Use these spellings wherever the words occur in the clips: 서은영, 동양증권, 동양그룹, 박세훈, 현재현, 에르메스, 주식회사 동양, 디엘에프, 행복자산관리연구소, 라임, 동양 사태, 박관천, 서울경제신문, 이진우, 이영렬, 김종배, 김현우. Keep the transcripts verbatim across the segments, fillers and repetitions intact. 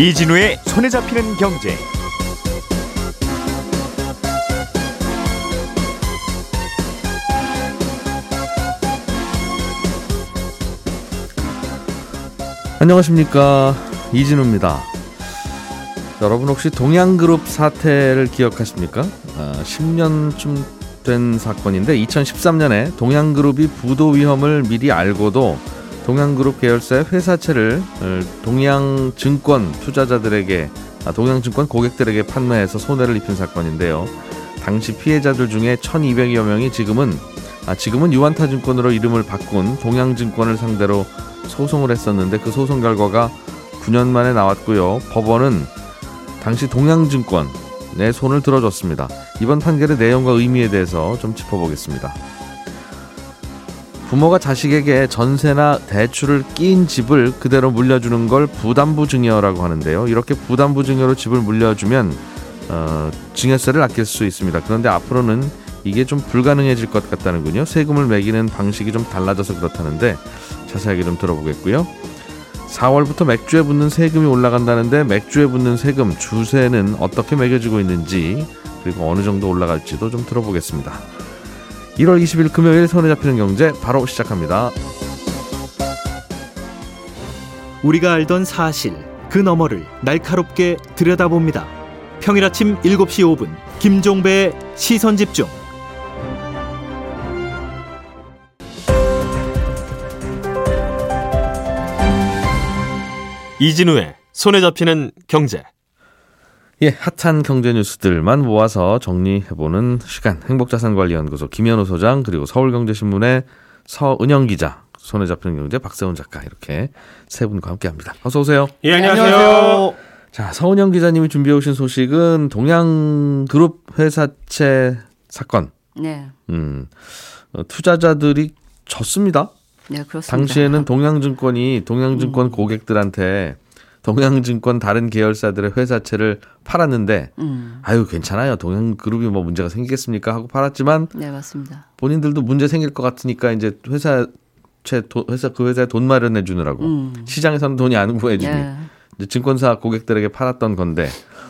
이진우의 손에 잡히는 경제. 안녕하십니까, 이진우입니다. 여러분 혹시 동양그룹 사태를 기억하십니까? 아, 십 년쯤 된 사건인데 이천십삼 년에 동양그룹이 부도 위험을 미리 알고도 동양그룹 계열사의 회사채를 동양증권 투자자들에게, 동양증권 고객들에게 판매해서 손해를 입힌 사건인데요. 당시 피해자들 중에 천이백여 명이 지금은 지금은 유안타증권으로 이름을 바꾼 동양증권을 상대로 소송을 했었는데, 그 소송 결과가 구 년 만에 나왔고요. 법원은 당시 동양증권에 손을 들어줬습니다. 이번 판결의 내용과 의미에 대해서 좀 짚어보겠습니다. 부모가 자식에게 전세나 대출을 끼인 집을 그대로 물려주는 걸 부담부 증여라고 하는데요. 이렇게 부담부 증여로 집을 물려주면 어, 증여세를 아낄 수 있습니다. 그런데 앞으로는 이게 좀 불가능해질 것 같다는군요. 세금을 매기는 방식이 좀 달라져서 그렇다는데 자세하게 좀 들어보겠고요. 사월부터 맥주에 붙는 세금이 올라간다는데 맥주에 붙는 세금, 주세는 어떻게 매겨지고 있는지, 그리고 어느 정도 올라갈지도 좀 들어보겠습니다. 일월 이십일 금요일 손에 잡히는 경제 바로 시작합니다. 우리가 알던 사실 그 너머를 날카롭게 들여다봅니다. 평일 아침 일곱 시 오 분 김종배의 시선집중. 이진우의 손에 잡히는 경제. 예, 핫한 경제 뉴스들만 모아서 정리해보는 시간. 행복자산관리연구소 김현우 소장, 그리고 서울경제신문의 서은영 기자, 손에 잡히는 경제 박세훈 작가, 이렇게 세 분과 함께합니다. 어서 오세요. 예, 안녕하세요. 자, 서은영 기자님이 준비해 오신 소식은 동양그룹 회사채 사건. 네. 음, 투자자들이 졌습니다. 네, 그렇습니다. 당시에는 동양증권이 동양증권 음. 고객들한테 동양증권 다른 계열사들의 회사채를 팔았는데, 음. 아유 괜찮아요, 동양그룹이 뭐 문제가 생기겠습니까 하고 팔았지만, 네 맞습니다. 본인들도 문제 생길 것 같으니까 이제 회사채 도, 회사 그 회사에 돈 마련해 주느라고 음. 시장에서는 돈이 안 구해지니 네. 이제 증권사 고객들에게 팔았던 건데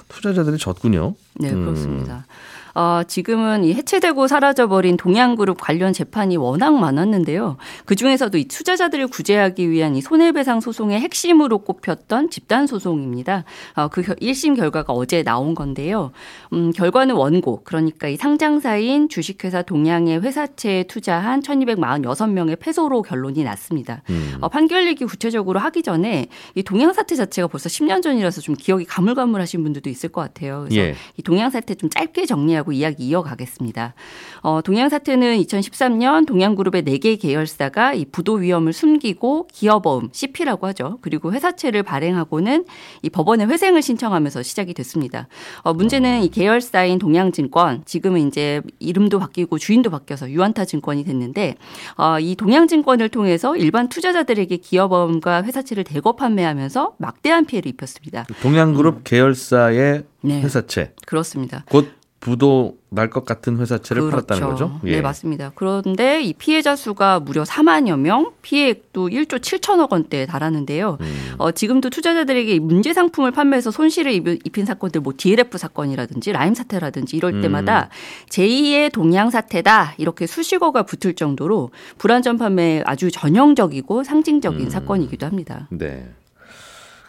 투자자들이 졌군요. 네 그렇습니다. 음. 어, 지금은 이 해체되고 사라져버린 동양그룹 관련 재판이 워낙 많았는데요. 그중에서도 이 투자자들을 구제하기 위한 이 손해배상 소송의 핵심으로 꼽혔던 집단소송입니다. 어, 그 일 심 결과가 어제 나온 건데요. 음, 결과는 원고, 그러니까 이 상장사인 주식회사 동양의 회사채에 투자한 천이백사십육 명의 패소로 결론이 났습니다. 음. 어, 판결 얘기 구체적으로 하기 전에 이 동양 사태 자체가 벌써 십 년 전이라서 좀 기억이 가물가물하신 분들도 있을 것 같아요. 그래서 예. 이 동양 사태 좀 짧게 정리하고 하고 이야기 이어가겠습니다. 어, 동양사태는 이천십삼 년 동양그룹의 네 개 계열사가 이 부도 위험을 숨기고 기업어음 씨피라고 하죠. 그리고 회사채를 발행하고는 이 법원에 회생을 신청하면서 시작이 됐습니다. 어, 문제는 이 계열사인 동양증권, 지금은 이제 이름도 바뀌고 주인도 바뀌어서 유안타증권이 됐는데, 어, 이 동양증권을 통해서 일반 투자자들에게 기업어음과 회사채를 대거 판매하면서 막대한 피해를 입혔습니다. 동양그룹 음. 계열사의 네. 회사채. 그렇습니다. 곧 부도 날 것 같은 회사채를 그렇죠. 팔았다는 거죠? 예. 네, 맞습니다. 그런데 이 피해자 수가 무려 사만여 명, 피해액도 일조 칠천억 원대에 달하는데요. 음. 어, 지금도 투자자들에게 문제 상품을 판매해서 손실을 입힌 사건들, 뭐 디엘에프 사건이라든지 라임 사태라든지 이럴 음. 때마다 제이의 동양 사태다 이렇게 수식어가 붙을 정도로 불안전 판매에 아주 전형적이고 상징적인 음. 사건이기도 합니다. 네.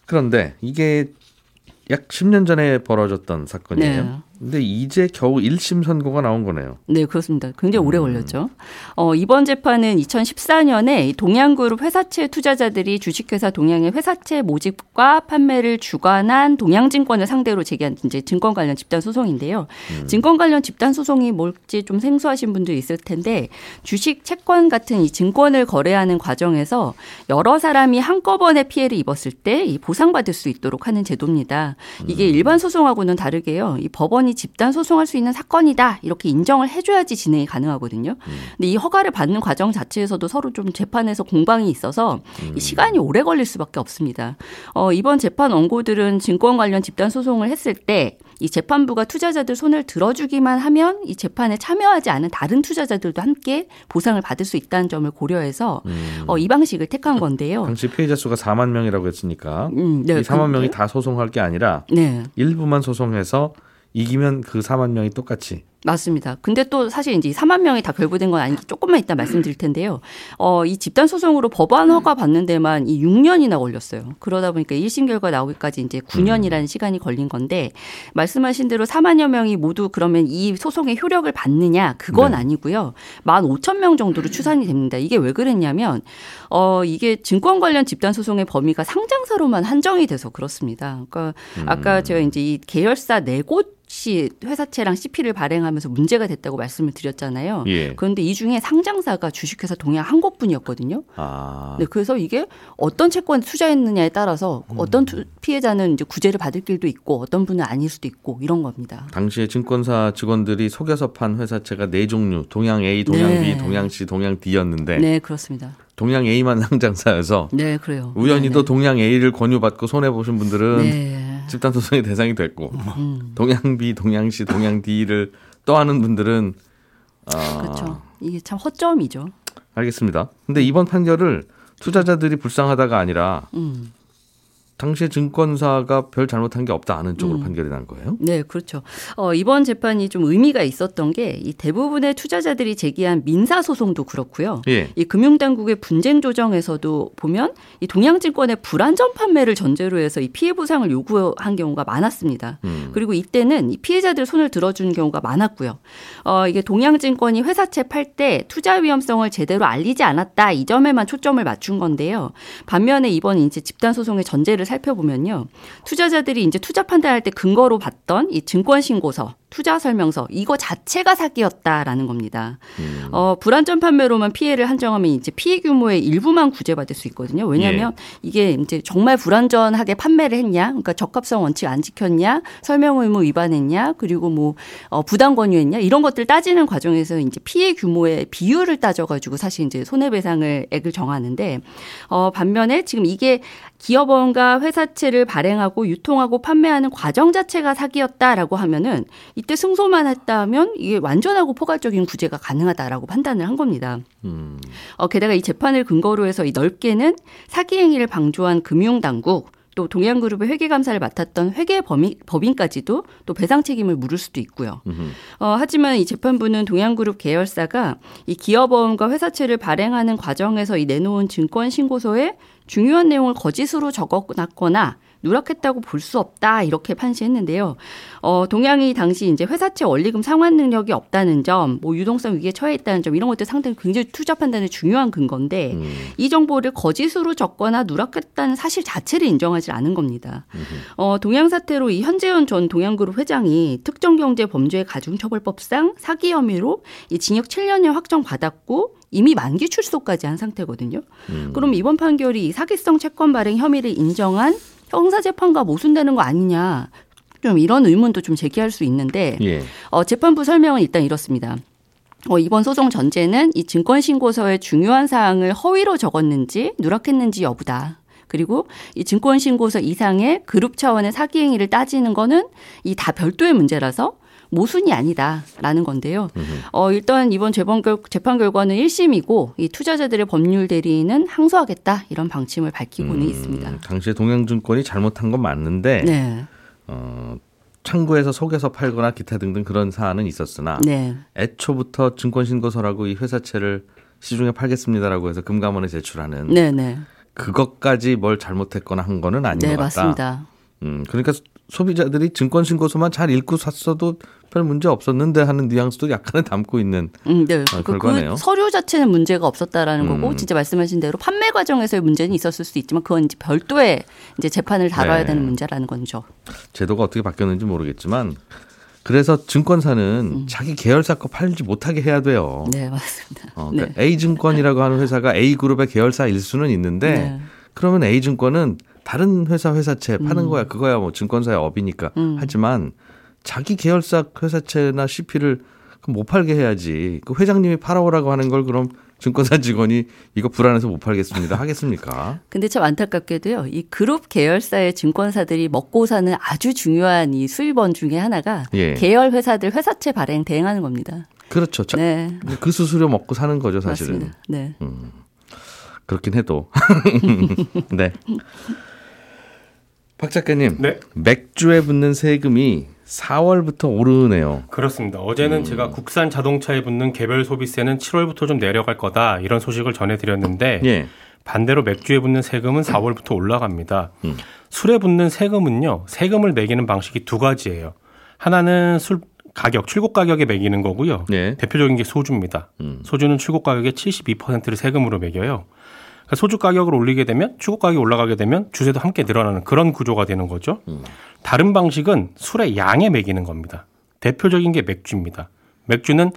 그런데 이게 약 십 년 전에 벌어졌던 사건이에요. 네. 근데 이제 겨우 일 심 선고가 나온 거네요. 네, 그렇습니다. 굉장히 오래 음. 걸렸죠. 어, 이번 재판은 이천십사 년에 동양그룹 회사채 투자자들이 주식회사 동양의 회사채 모집과 판매를 주관한 동양증권을 상대로 제기한 이제 증권 관련 집단 소송인데요. 음. 증권 관련 집단 소송이 뭘지 좀 생소하신 분들이 있을 텐데, 주식, 채권 같은 이 증권을 거래하는 과정에서 여러 사람이 한꺼번에 피해를 입었을 때 이 보상받을 수 있도록 하는 제도입니다. 이게 음. 일반 소송하고는 다르게요. 이 법원이 재판이 집단 소송할 수 있는 사건이다 이렇게 인정을 해줘야지 진행이 가능하거든요. 음. 근데 이 허가를 받는 과정 자체에서도 서로 좀 재판에서 공방이 있어서 음. 시간이 오래 걸릴 수밖에 없습니다. 어, 이번 재판 원고들은 증권 관련 집단 소송을 했을 때 이 재판부가 투자자들 손을 들어주기만 하면 이 재판에 참여하지 않은 다른 투자자들도 함께 보상을 받을 수 있다는 점을 고려해서 음. 어, 이 방식을 택한 건데요. 당시 피해자 수가 사만 명이라고 했으니까 음, 네, 이 사만 그런데? 명이 다 소송할 게 아니라 네. 일부만 소송해서 이기면 그 사만 명이 똑같이. 맞습니다. 근데 또 사실 이제 사만 명이 다 결부된 건 아닌지 조금만 이따 말씀드릴 텐데요. 어, 이 집단 소송으로 법안 허가 받는 데만 이 육 년이나 걸렸어요. 그러다 보니까 일 심 결과 나오기까지 이제 구 년이라는 음. 시간이 걸린 건데 말씀하신 대로 사만여 명이 모두 그러면 이 소송의 효력을 받느냐 그건 네. 아니고요. 만 오천 명 정도로 추산이 됩니다. 이게 왜 그랬냐면 어, 이게 증권 관련 집단 소송의 범위가 상장사로만 한정이 돼서 그렇습니다. 그러니까 음. 아까 제가 이제 이 계열사 네 곳 씨 회사채랑 씨피를 발행하면서 문제가 됐다고 말씀을 드렸잖아요. 예. 그런데 이 중에 상장사가 주식회사 동양 한 곳뿐이었거든요. 아. 네, 그래서 이게 어떤 채권 투자했느냐에 따라서 음. 어떤 투, 피해자는 이제 구제를 받을 길도 있고 어떤 분은 아닐 수도 있고 이런 겁니다. 당시에 증권사 직원들이 속여서 판 회사채가 네 종류 동양 A, 동양 네. B, 동양 C, 동양 D였는데 네, 그렇습니다. 동양 A만 상장사여서 네, 그래요. 우연히 또 동양 A를 권유받고 손해보신 분들은 네. 집단소송의 대상이 됐고 음. 동양 B, 동양 C, 동양 D를 떠하는 분들은 아... 그렇죠. 이게 참 허점이죠. 알겠습니다. 근데 이번 판결을 투자자들이 불쌍하다가 아니라 음. 당시에 증권사가 별 잘못한 게 없다 하는 쪽으로 음. 판결이 난 거예요? 네, 그렇죠. 어, 이번 재판이 좀 의미가 있었던 게 이 대부분의 투자자들이 제기한 민사소송도 그렇고요. 예. 이 금융당국의 분쟁조정에서도 보면 이 동양증권의 불안전 판매를 전제로 해서 이 피해 보상을 요구한 경우가 많았습니다. 음. 그리고 이때는 이 피해자들 손을 들어준 경우가 많았고요. 어, 이게 동양증권이 회사채 팔 때 투자 위험성을 제대로 알리지 않았다 이 점에만 초점을 맞춘 건데요. 반면에 이번 이제 집단소송의 전제를 살펴보면요. 투자자들이 이제 투자 판단할 때 근거로 봤던 이 증권신고서, 투자설명서 이거 자체가 사기였다라는 겁니다. 음. 어, 불안전 판매로만 피해를 한정하면 이제 피해 규모의 일부만 구제받을 수 있거든요. 왜냐하면 예. 이게 이제 정말 불안전하게 판매를 했냐, 그러니까 적합성 원칙 안 지켰냐, 설명 의무 위반했냐, 그리고 뭐 어, 부당 권유했냐 이런 것들 따지는 과정에서 이제 피해 규모의 비율을 따져가지고 사실 이제 손해배상을 액을 정하는데 어, 반면에 지금 이게 기업원과 회사채를 발행하고 유통하고 판매하는 과정 자체가 사기였다라고 하면은 이때 승소만 했다면 이게 완전하고 포괄적인 구제가 가능하다라고 판단을 한 겁니다. 음. 어, 게다가 이 재판을 근거로 해서 이 넓게는 사기 행위를 방조한 금융당국 또 동양그룹의 회계감사를 맡았던 회계법인까지도 또 배상 책임을 물을 수도 있고요. 어, 하지만 이 재판부는 동양그룹 계열사가 이 기업어음과 회사채를 발행하는 과정에서 이 내놓은 증권신고서에 중요한 내용을 거짓으로 적어놨거나 누락했다고 볼 수 없다 이렇게 판시했는데요. 어, 동양이 당시 이제 회사채 원리금 상환 능력이 없다는 점, 뭐 유동성 위기에 처해 있다는 점 이런 것들 상당히 굉장히 투자 판단에 중요한 근거인데 음. 이 정보를 거짓으로 적거나 누락했다는 사실 자체를 인정하지 않은 겁니다. 음. 어, 동양 사태로 이 현재현 전 동양그룹 회장이 특정경제범죄 가중처벌법상 사기 혐의로 이 징역 칠 년을 확정받았고 이미 만기 출소까지 한 상태거든요. 음. 그럼 이번 판결이 이 사기성 채권 발행 혐의를 인정한 형사재판과 모순되는 거 아니냐. 좀 이런 의문도 좀 제기할 수 있는데 예. 어, 재판부 설명은 일단 이렇습니다. 어, 이번 소송 전제는 이 증권신고서의 중요한 사항을 허위로 적었는지 누락했는지 여부다. 그리고 이 증권신고서 이상의 그룹 차원의 사기 행위를 따지는 거는 이 다 별도의 문제라서 모순이 아니다라는 건데요. 어, 일단 이번 재판, 결, 재판 결과는 일 심이고 이 투자자들의 법률 대리인은 항소하겠다 이런 방침을 밝히고는 음, 있습니다. 당시에 동양증권이 잘못한 건 맞는데 네. 어, 창구에서 속여서 팔거나 기타 등등 그런 사안은 있었으나 네. 애초부터 증권신고서라고 이 회사채를 시중에 팔겠습니다라고 해서 금감원에 제출하는 네, 네. 그것까지 뭘 잘못했거나 한 거는 아닌 네, 것 같다. 맞습니다. 음, 그러니까 소비자들이 증권신고서만 잘 읽고 샀어도 별 문제 없었는데 하는 뉘앙스도 약간은 담고 있는 음, 네. 어, 결과네요. 그 서류 자체는 문제가 없었다라는 음. 거고 진짜 말씀하신 대로 판매 과정에서의 문제는 있었을 수도 있지만 그건 이제 별도의 이제 재판을 다뤄야 네. 되는 문제라는 거죠. 제도가 어떻게 바뀌었는지 모르겠지만 그래서 증권사는 음. 자기 계열사 거 팔지 못하게 해야 돼요. 네, 맞습니다. 어, 그러니까 네. A증권이라고 하는 회사가 A그룹의 계열사일 수는 있는데 네. 그러면 A증권은 다른 회사 회사채 파는 음. 거야. 그거야 뭐 증권사의 업이니까. 음. 하지만 자기 계열사 회사채나 씨피를 못 팔게 해야지. 그 회장님이 팔아오라고 하는 걸 그럼 증권사 직원이 이거 불안해서 못 팔겠습니다 하겠습니까? 근데 참 안타깝게도요. 이 그룹 계열사의 증권사들이 먹고 사는 아주 중요한 이 수입원 중에 하나가 예. 계열 회사들 회사채 발행 대행하는 겁니다. 그렇죠. 자, 네. 그 수수료 먹고 사는 거죠 사실은. 맞습니다. 네. 음, 그렇긴 해도. 네. 박 작가님. 네. 맥주에 붙는 세금이 사월부터 오르네요. 그렇습니다. 어제는 음. 제가 국산 자동차에 붙는 개별 소비세는 칠월부터 좀 내려갈 거다 이런 소식을 전해드렸는데 예. 반대로 맥주에 붙는 세금은 사월부터 올라갑니다. 음. 술에 붙는 세금은요. 세금을 매기는 방식이 두 가지예요. 하나는 술 가격, 출고 가격에 매기는 거고요. 예. 대표적인 게 소주입니다. 음. 소주는 출고 가격의 칠십이 퍼센트를 세금으로 매겨요. 소주 가격을 올리게 되면 출고 가격이 올라가게 되면 주세도 함께 늘어나는 그런 구조가 되는 거죠. 음. 다른 방식은 술의 양에 매기는 겁니다. 대표적인 게 맥주입니다. 맥주는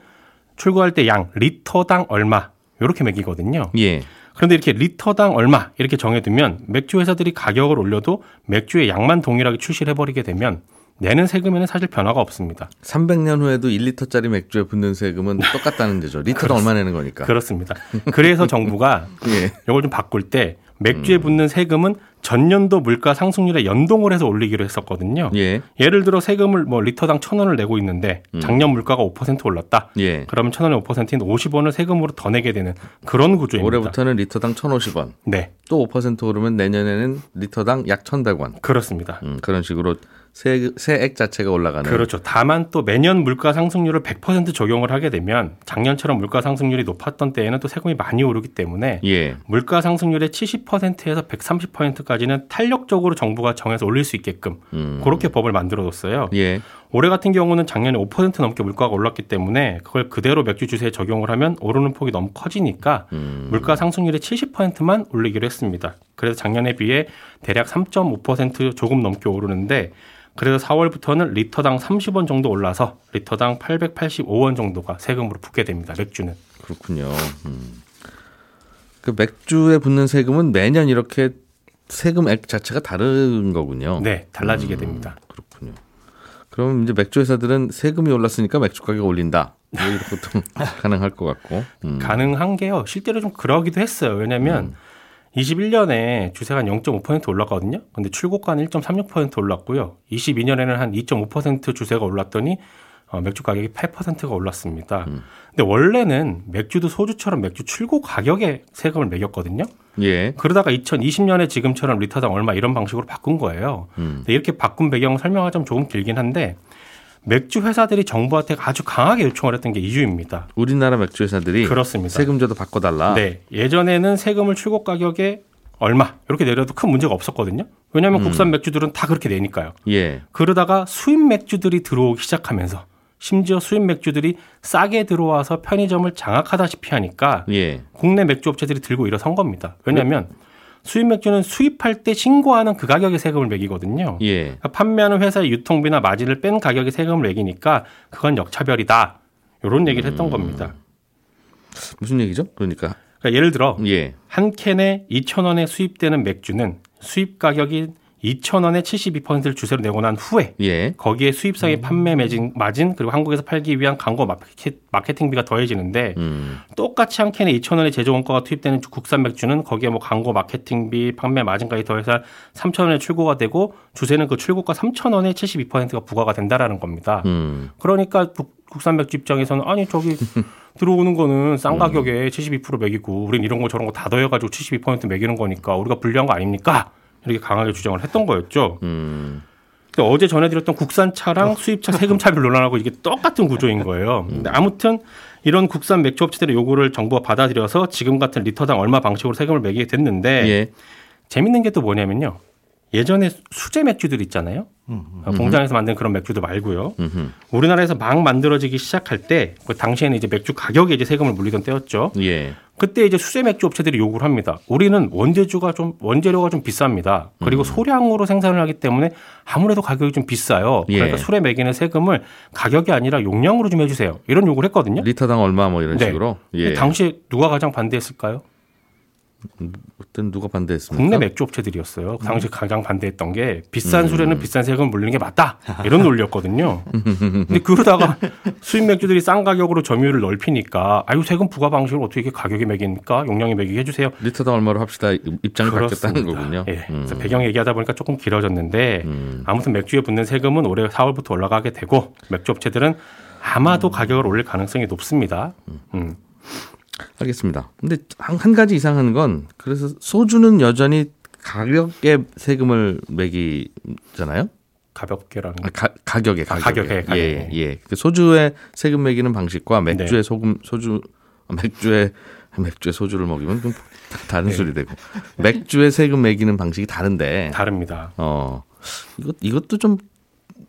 출고할 때 양, 리터당 얼마 이렇게 매기거든요. 예. 그런데 이렇게 리터당 얼마 이렇게 정해두면 맥주 회사들이 가격을 올려도 맥주의 양만 동일하게 출시를 해버리게 되면 내는 세금에는 사실 변화가 없습니다. 삼백 년 후에도 일 리터짜리 맥주에 붙는 세금은 똑같다는 거죠. 리터도 얼마 내는 거니까. 그렇습니다. 그래서 정부가 예. 이걸 좀 바꿀 때 맥주에 음. 붙는 세금은 전년도 물가 상승률에 연동을 해서 올리기로 했었거든요. 예. 예를 들어 세금을 뭐 리터당 천 원을 내고 있는데 작년 물가가 오 퍼센트 올랐다. 예. 그러면 천 원에 오 퍼센트인 오십 원을 세금으로 더 내게 되는 그런 구조입니다. 올해부터는 리터당 천오십 원. 네. 또 오 퍼센트 오르면 내년에는 리터당 약 천백 원. 그렇습니다. 음, 그런 식으로 세, 세액 자체가 올라가는. 그렇죠. 다만 또 매년 물가 상승률을 백 퍼센트 적용을 하게 되면 작년처럼 물가 상승률이 높았던 때에는 또 세금이 많이 오르기 때문에 예. 물가 상승률의 칠십 퍼센트에서 백삼십 퍼센트까지는 탄력적으로 정부가 정해서 올릴 수 있게끔 음. 그렇게 법을 만들어뒀어요. 예. 올해 같은 경우는 작년에 오 퍼센트 넘게 물가가 올랐기 때문에 그걸 그대로 맥주 주세에 적용을 하면 오르는 폭이 너무 커지니까 음. 물가 상승률의 칠십 퍼센트만 올리기로 했습니다. 그래서 작년에 비해 대략 삼 점 오 퍼센트 조금 넘게 오르는데 그래서 사월부터는 리터당 삼십 원 정도 올라서 리터당 팔백팔십오 원 정도가 세금으로 붙게 됩니다. 맥주는. 그렇군요. 음. 그 맥주에 붙는 세금은 매년 이렇게 세금액 자체가 다른 거군요. 네. 달라지게 음, 됩니다. 그렇군요. 그럼 이제 맥주 회사들은 세금이 올랐으니까 맥주 가격 올린다. 뭐 이런 것도 가능할 것 같고. 음. 가능한 게요. 실제로 좀 그러기도 했어요. 왜냐하면 음. 이십일 년에 주세가 한 영 점 오 퍼센트 올랐거든요. 그런데 출고가는 일 점 삼육 퍼센트 올랐고요. 이십이 년에는 한 이 점 오 퍼센트 주세가 올랐더니 맥주 가격이 팔 퍼센트가 올랐습니다. 음. 근데 원래는 맥주도 소주처럼 맥주 출고 가격에 세금을 매겼거든요. 예. 그러다가 이천이십 년에 지금처럼 리터당 얼마 이런 방식으로 바꾼 거예요. 음. 근데 이렇게 바꾼 배경을 설명하자면 조금 길긴 한데 맥주 회사들이 정부한테 아주 강하게 요청을 했던 게 이유입니다. 우리나라 맥주 회사들이 그렇습니다. 세금제도 바꿔달라. 네, 예전에는 세금을 출고 가격에 얼마 이렇게 내려도 큰 문제가 없었거든요. 왜냐하면 음. 국산 맥주들은 다 그렇게 내니까요. 예. 그러다가 수입 맥주들이 들어오기 시작하면서 심지어 수입 맥주들이 싸게 들어와서 편의점을 장악하다시피 하니까 예. 국내 맥주 업체들이 들고 일어선 겁니다. 왜냐하면 네. 수입 맥주는 수입할 때 신고하는 그 가격에 세금을 매기거든요. 예. 그러니까 판매하는 회사의 유통비나 마진을 뺀 가격에 세금을 매기니까 그건 역차별이다. 이런 얘기를 했던 음. 겁니다. 무슨 얘기죠? 그러니까, 그러니까 예를 들어 예. 한 캔에 이천 원에 수입되는 맥주는 수입 가격이 이천 원에 칠십이 퍼센트를 주세로 내고 난 후에 예. 거기에 수입사의 음. 판매 매진, 마진 그리고 한국에서 팔기 위한 광고 마케, 마케팅비가 더해지는데 음. 똑같이 한 캔에 이천 원의 제조 원가가 투입되는 국산 맥주는 거기에 뭐 광고 마케팅비 판매 마진까지 더해서 삼천 원에 출고가 되고 주세는 그 출고가 삼천 원에 칠십이 퍼센트가 부과가 된다라는 겁니다. 음. 그러니까 국산 맥주 입장에서는 아니 저기 들어오는 거는 싼 가격에 음. 칠십이 퍼센트 매기고 우린 이런 거 저런 거 다 더해가지고 칠십이 퍼센트 매기는 거니까 우리가 불리한 거 아닙니까? 이렇게 강하게 주장을 했던 거였죠. 음. 근데 어제 전해드렸던 국산차랑 수입차 세금 차별 논란하고 이게 똑같은 구조인 거예요. 근데 아무튼 이런 국산 맥주 업체들의 요구를 정부가 받아들여서 지금 같은 리터당 얼마 방식으로 세금을 매기게 됐는데 예. 재밌는 게 또 뭐냐면요. 예전에 수제 맥주들 있잖아요. 음흠. 공장에서 만든 그런 맥주들 말고요. 음흠. 우리나라에서 막 만들어지기 시작할 때 그 당시에는 이제 맥주 가격에 이제 세금을 물리던 때였죠. 예. 그때 이제 수제 맥주 업체들이 요구를 합니다. 우리는 원재주가 좀 원재료가 좀 비쌉니다. 그리고 음. 소량으로 생산을 하기 때문에 아무래도 가격이 좀 비싸요. 그러니까 예. 술에 매기는 세금을 가격이 아니라 용량으로 좀 해주세요. 이런 요구를 했거든요. 리터당 얼마 뭐 이런 네. 식으로. 예. 당시 누가 가장 반대했을까요? 그때는 누가 반대했습니까? 국내 맥주 업체들이었어요. 그 당시 가장 반대했던 게 비싼 술에는 음. 비싼 세금을 물리는 게 맞다. 이런 논리였거든요. 근데 그러다가 수입 맥주들이 싼 가격으로 점유율을 넓히니까 아유 세금 부과 방식을 어떻게 이렇게 가격에 매기니까 용량에 매기게 해주세요. 리터당 얼마로 합시다. 입장이 그렇습니다. 바뀌었다는 거군요. 예. 그래서 음. 배경 얘기하다 보니까 조금 길어졌는데 음. 아무튼 맥주에 붙는 세금은 올해 사월부터 올라가게 되고 맥주 업체들은 아마도 음. 가격을 올릴 가능성이 높습니다. 음. 알겠습니다. 근데 한, 한 가지 이상한 건 그래서 소주는 여전히 가격에 세금을 매기잖아요. 가볍게라는 아, 가, 가격에 가격에, 아, 가격에, 가격에. 예, 예. 소주에 세금 매기는 방식과 맥주에 네. 소금 소주 맥주에 맥주에 소주를 먹이면 좀 다른 네. 술이 되고 맥주에 세금 매기는 방식이 다른데 다릅니다. 어 이것 이것도 좀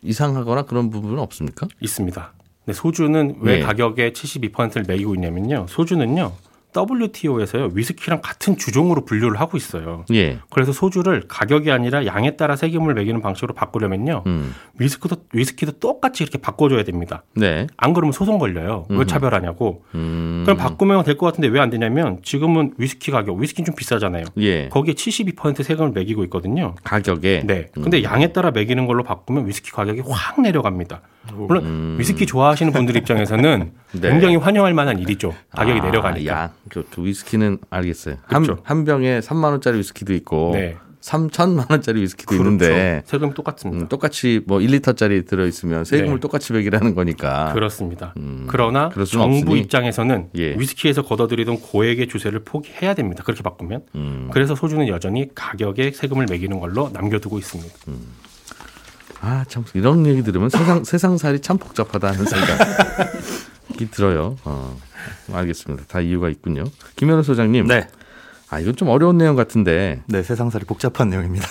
이상하거나 그런 부분은 없습니까? 있습니다. 네, 소주는 왜 네. 가격의 칠십이 퍼센트를 매기고 있냐면요. 소주는요. 더블유티오에서요. 위스키랑 같은 주종으로 분류를 하고 있어요. 예. 그래서 소주를 가격이 아니라 양에 따라 세금을 매기는 방식으로 바꾸려면요. 음. 위스키도, 위스키도 똑같이 이렇게 바꿔줘야 됩니다. 네. 안 그러면 소송 걸려요. 음. 왜 차별하냐고. 음. 그럼 바꾸면 될 것 같은데 왜 안 되냐면 지금은 위스키 가격, 위스키는 좀 비싸잖아요. 예. 거기에 칠십이 퍼센트 세금을 매기고 있거든요. 가격에? 네. 근데 음. 양에 따라 매기는 걸로 바꾸면 위스키 가격이 확 내려갑니다. 물론 음. 위스키 좋아하시는 분들 입장에서는 네. 굉장히 환영할 만한 일이죠. 가격이 아, 내려가니까. 야. 그, 그 위스키는 알겠어요. 그렇죠. 한, 한 병에 삼만 원짜리 위스키도 있고 네. 삼천만 원짜리 위스키도 그렇죠. 있는데 세금 똑같습니다. 음, 똑같이 뭐 일 리터짜리 들어있으면 세금을 네. 똑같이 매기라는 거니까. 그렇습니다. 음, 그러나 정부 없으니. 입장에서는 예. 위스키에서 걷어들이던 고액의 주세를 포기해야 됩니다. 그렇게 바꾸면. 음. 그래서 소주는 여전히 가격에 세금을 매기는 걸로 남겨두고 있습니다. 음. 아, 참 이런 얘기 들으면 세상, 세상살이 참 복잡하다는 생각이 들어요. 어. 알겠습니다. 다 이유가 있군요. 김현우 소장님. 네. 아, 이건 좀 어려운 내용 같은데. 네, 세상살이 복잡한 내용입니다.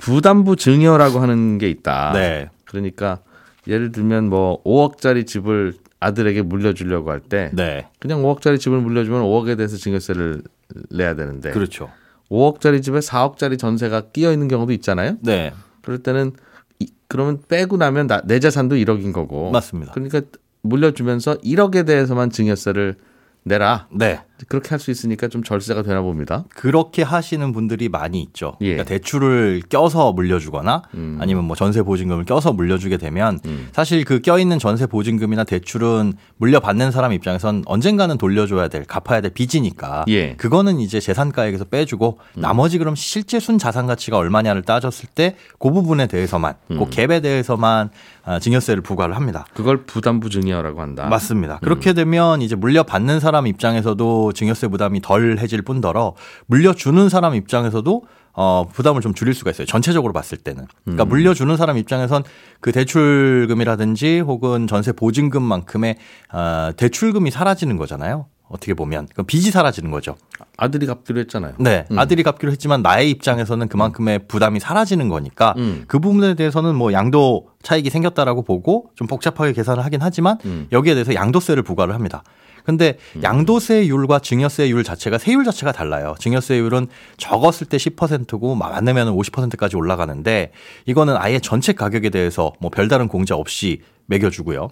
부담부 증여라고 하는 게 있다. 네. 그러니까 예를 들면 뭐 오억짜리 집을 아들에게 물려주려고 할 때 네. 그냥 오억짜리 집을 물려주면 오억에 대해서 증여세를 내야 되는데. 그렇죠. 오억짜리 집에 사억짜리 전세가 끼어 있는 경우도 있잖아요. 네. 그럴 때는 그러면 빼고 나면 나, 내 자산도 일억인 거고. 맞습니다. 그러니까 물려주면서 일억에 대해서만 증여세를 내라. 네. 그렇게 할 수 있으니까 좀 절세가 되나 봅니다. 그렇게 하시는 분들이 많이 있죠. 예. 그러니까 대출을 껴서 물려주거나 음. 아니면 뭐 전세 보증금을 껴서 물려주게 되면 음. 사실 그 껴있는 전세 보증금이나 대출은 물려받는 사람 입장에선 언젠가는 돌려줘야 될, 갚아야 될 빚이니까 예. 그거는 이제 재산가액에서 빼주고 음. 나머지 그럼 실제 순자산 가치가 얼마냐를 따졌을 때 그 부분에 대해서만, 음. 그 갭에 대해서만 증여세를 부과를 합니다. 그걸 부담부 증여라고 한다. 맞습니다. 그렇게 음. 되면 이제 물려받는 사람 입장에서도 증여세 부담이 덜해질 뿐더러 물려주는 사람 입장에서도 어, 부담을 좀 줄일 수가 있어요. 전체적으로 봤을 때는. 그러니까 음. 물려주는 사람 입장에선 그 대출금이라든지 혹은 전세 보증금만큼의 어, 대출금이 사라지는 거잖아요. 어떻게 보면. 그럼 빚이 사라지는 거죠. 아들이 갚기로 했잖아요. 네. 음. 아들이 갚기로 했지만 나의 입장에서는 그만큼의 부담이 사라지는 거니까 음. 그 부분에 대해서는 뭐 양도 차익이 생겼다라고 보고 좀 복잡하게 계산을 하긴 하지만 음. 여기에 대해서 양도세를 부과를 합니다. 근데 음. 양도세율과 증여세율 자체가 세율 자체가 달라요. 증여세율은 적었을 때 십 퍼센트고 많으면 오십 퍼센트까지 올라가는데 이거는 아예 전체 가격에 대해서 뭐 별다른 공제 없이 매겨주고요.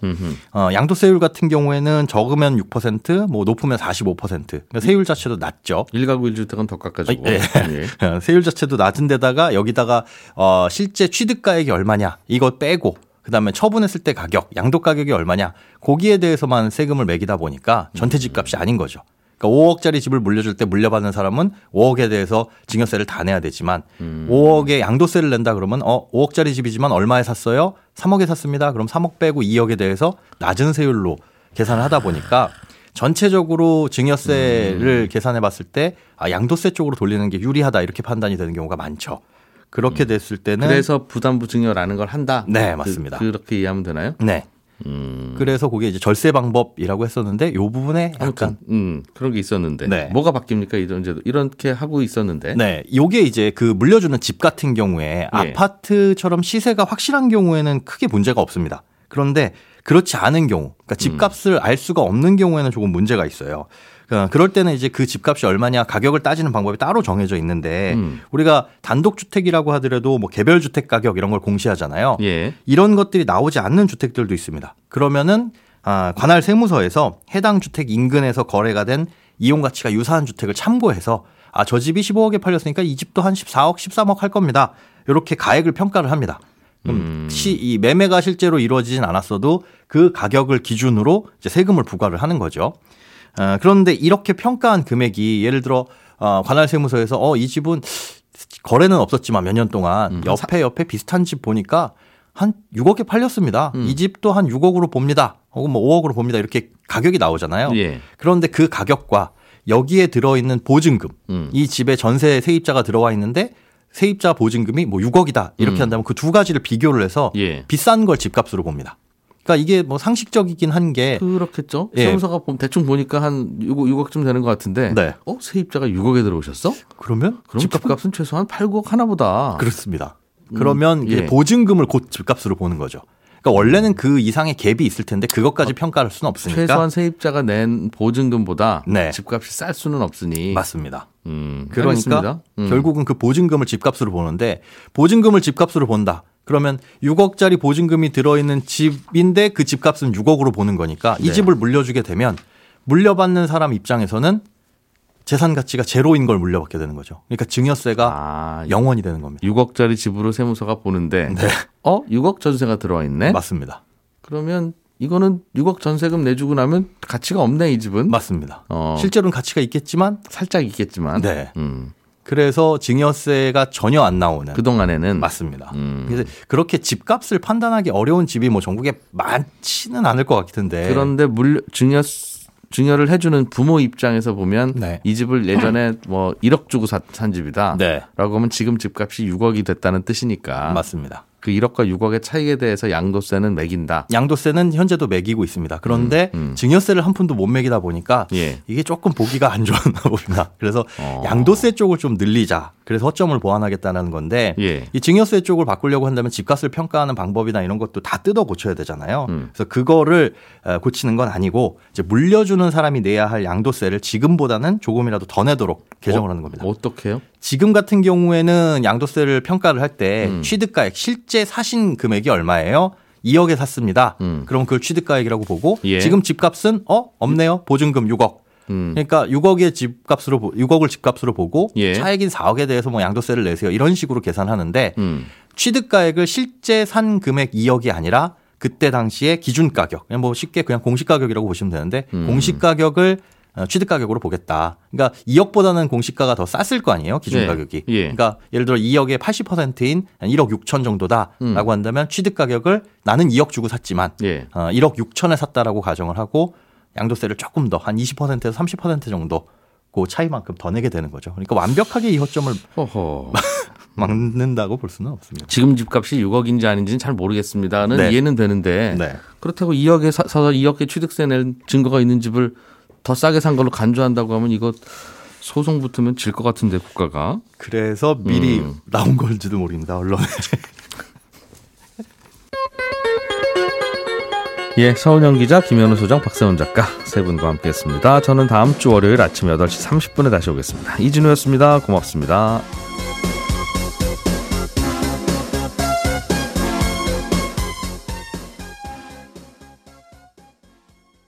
어, 양도세율 같은 경우에는 적으면 육 퍼센트, 뭐 높으면 사십오 퍼센트. 그러니까 세율 자체도 낮죠. 일 가구 일 주택은 더 깎아주고. 아, 예. 예. 세율 자체도 낮은 데다가 여기다가 어, 실제 취득가액이 얼마냐 이거 빼고 그다음에 처분했을 때 가격, 양도 가격이 얼마냐. 거기에 대해서만 세금을 매기다 보니까 전태집값이 아닌 거죠. 그러니까 오억짜리 집을 물려줄 때 물려받는 사람은 오억에 대해서 증여세를 다 내야 되지만 음. 오억에 양도세를 낸다 그러면 어, 오억짜리 집이지만 얼마에 샀어요? 삼억에 샀습니다. 그럼 삼억 빼고 이억에 대해서 낮은 세율로 계산을 하다 보니까 전체적으로 증여세를 음. 계산해 봤을 때 아, 양도세 쪽으로 돌리는 게 유리하다 이렇게 판단이 되는 경우가 많죠. 그렇게 됐을 때는 그래서 부담부 증여라는 걸 한다. 네, 맞습니다. 그, 그렇게 이해하면 되나요? 네. 음. 그래서 그게 이제 절세 방법이라고 했었는데 이 부분에 약간 음, 그런 게 있었는데 네. 뭐가 바뀝니까? 이런 제도 이렇게 하고 있었는데. 네. 요게 이제 그 물려주는 집 같은 경우에 예. 아파트처럼 시세가 확실한 경우에는 크게 문제가 없습니다. 그런데 그렇지 않은 경우, 그러니까 집값을 음. 알 수가 없는 경우에는 조금 문제가 있어요. 그럴 때는 이제 그 집값이 얼마냐 가격을 따지는 방법이 따로 정해져 있는데 음. 우리가 단독주택이라고 하더라도 뭐 개별주택 가격 이런 걸 공시하잖아요. 예. 이런 것들이 나오지 않는 주택들도 있습니다. 그러면은 아, 관할 세무서에서 해당 주택 인근에서 거래가 된 이용가치가 유사한 주택을 참고해서 아, 저 집이 십오억에 팔렸으니까 이 집도 한 십사억, 십삼억 할 겁니다. 이렇게 가액을 평가를 합니다. 그럼 음. 시, 이 매매가 실제로 이루어지진 않았어도 그 가격을 기준으로 이제 세금을 부과를 하는 거죠. 어, 그런데 이렇게 평가한 금액이 예를 들어 어, 관할세무서에서 어, 이 집은 거래는 없었지만 몇 년 동안 음. 옆에 옆에 비슷한 집 보니까 한 육억에 팔렸습니다. 음. 이 집도 한 육억으로 봅니다. 혹은 뭐 오억으로 봅니다. 이렇게 가격이 나오잖아요. 예. 그런데 그 가격과 여기에 들어있는 보증금, 음. 이 집에 전세 세입자가 들어와 있는데 세입자 보증금이 뭐 육억이다 이렇게 음. 한다면 그 두 가지를 비교를 해서 예. 비싼 걸 집값으로 봅니다. 그러니까 이게 뭐 상식적이긴 한 게 그렇겠죠. 예. 세무사가 대충 보니까 한 육억쯤 되는 것 같은데, 네. 어 세입자가 육억에 들어오셨어? 그러면 그럼 집값은, 집값은 최소한 팔억 하나보다. 그렇습니다. 그러면 음, 예. 보증금을 곧 집값으로 보는 거죠. 그러니까 원래는 그 이상의 갭이 있을 텐데 그것까지 어, 평가할 수는 없으니까 최소한 세입자가 낸 보증금보다 네. 집값이 쌀 수는 없으니 맞습니다. 음, 그러니까 음. 결국은 그 보증금을 집값으로 보는데 보증금을 집값으로 본다. 그러면 육억짜리 보증금이 들어있는 집인데 그 집값은 육억으로 보는 거니까 이 네. 집을 물려주게 되면 물려받는 사람 입장에서는 재산 가치가 제로인 걸 물려받게 되는 거죠. 그러니까 증여세가 아, 영원이 되는 겁니다. 육억짜리 집으로 세무서가 보는데 네. 어? 육억 전세가 들어와 있네? 맞습니다. 그러면 이거는 육억 전세금 내주고 나면 가치가 없네 이 집은? 맞습니다. 어. 실제로는 가치가 있겠지만 살짝 있겠지만 네. 음. 그래서 증여세가 전혀 안 나오는. 그동안에는. 맞습니다. 음. 그래서 그렇게 집값을 판단하기 어려운 집이 뭐 전국에 많지는 않을 것 같은데. 그런데 물, 증여세. 증여를 해주는 부모 입장에서 보면 네. 이 집을 예전에 뭐 일억 주고 산 집이다 네. 라고 하면 지금 집값이 육억이 됐다는 뜻이니까 맞습니다. 그 일억과 육억의 차익에 대해서 양도세는 매긴다. 양도세는 현재도 매기고 있습니다. 그런데 음, 음. 증여세를 한 푼도 못 매기다 보니까 예. 이게 조금 보기가 안 좋았나 봅니다. 그래서 어. 양도세 쪽을 좀 늘리자. 그래서 허점을 보완하겠다는 건데 예. 이 증여세 쪽을 바꾸려고 한다면 집값을 평가하는 방법이나 이런 것도 다 뜯어 고쳐야 되잖아요. 음. 그래서 그거를 고치는 건 아니고 이제 물려주는 사람이 내야 할 양도세를 지금보다는 조금이라도 더 내도록 개정을 어, 하는 겁니다. 어떻게요? 지금 같은 경우에는 양도세를 평가를 할 때 음. 취득가액 실제 사신 금액이 얼마예요? 이억에 샀습니다. 음. 그럼 그걸 취득가액이라고 보고 예. 지금 집값은 어 없네요. 보증금 육억. 음. 그러니까 육억의 집값으로 육억을 집값으로 보고 예. 차액인 사억에 대해서 뭐 양도세를 내세요. 이런 식으로 계산하는데 음. 취득가액을 실제 산 금액 이억이 아니라 그때 당시에 기준 가격. 그냥 뭐 쉽게 그냥 공시 가격이라고 보시면 되는데 음. 공시 가격을 취득 가격으로 보겠다. 그러니까 이억보다는 공시가가 더 쌌을 거 아니에요. 기준 가격이. 예, 예. 그러니까 예를 들어 이억의 팔십 퍼센트인 일억 육천 정도다라고 음. 한다면 취득 가격을 나는 이억 주고 샀지만 예. 어, 일억 육천에 샀다라고 가정을 하고 양도세를 조금 더 한 이십 퍼센트에서 삼십 퍼센트 정도 그 차이만큼 더 내게 되는 거죠. 그러니까 완벽하게 이 허점을 막는다고 볼 수는 없습니다. 지금 집값이 육억인지 아닌지는 잘 모르겠습니다는 네. 이해는 되는데 네. 그렇다고 이억에 사서 이억의 취득세 낼 증거가 있는 집을 더 싸게 산 걸로 간주한다고 하면 이거 소송 붙으면 질 것 같은데 국가가. 그래서 미리 음. 나온 걸지도 모릅니다. 언론에. 예, 서은영 기자, 김현우 소장, 박세훈 작가 세 분과 함께했습니다. 저는 다음 주 월요일 아침 여덟 시 삼십 분에 다시 오겠습니다. 이진우였습니다. 고맙습니다.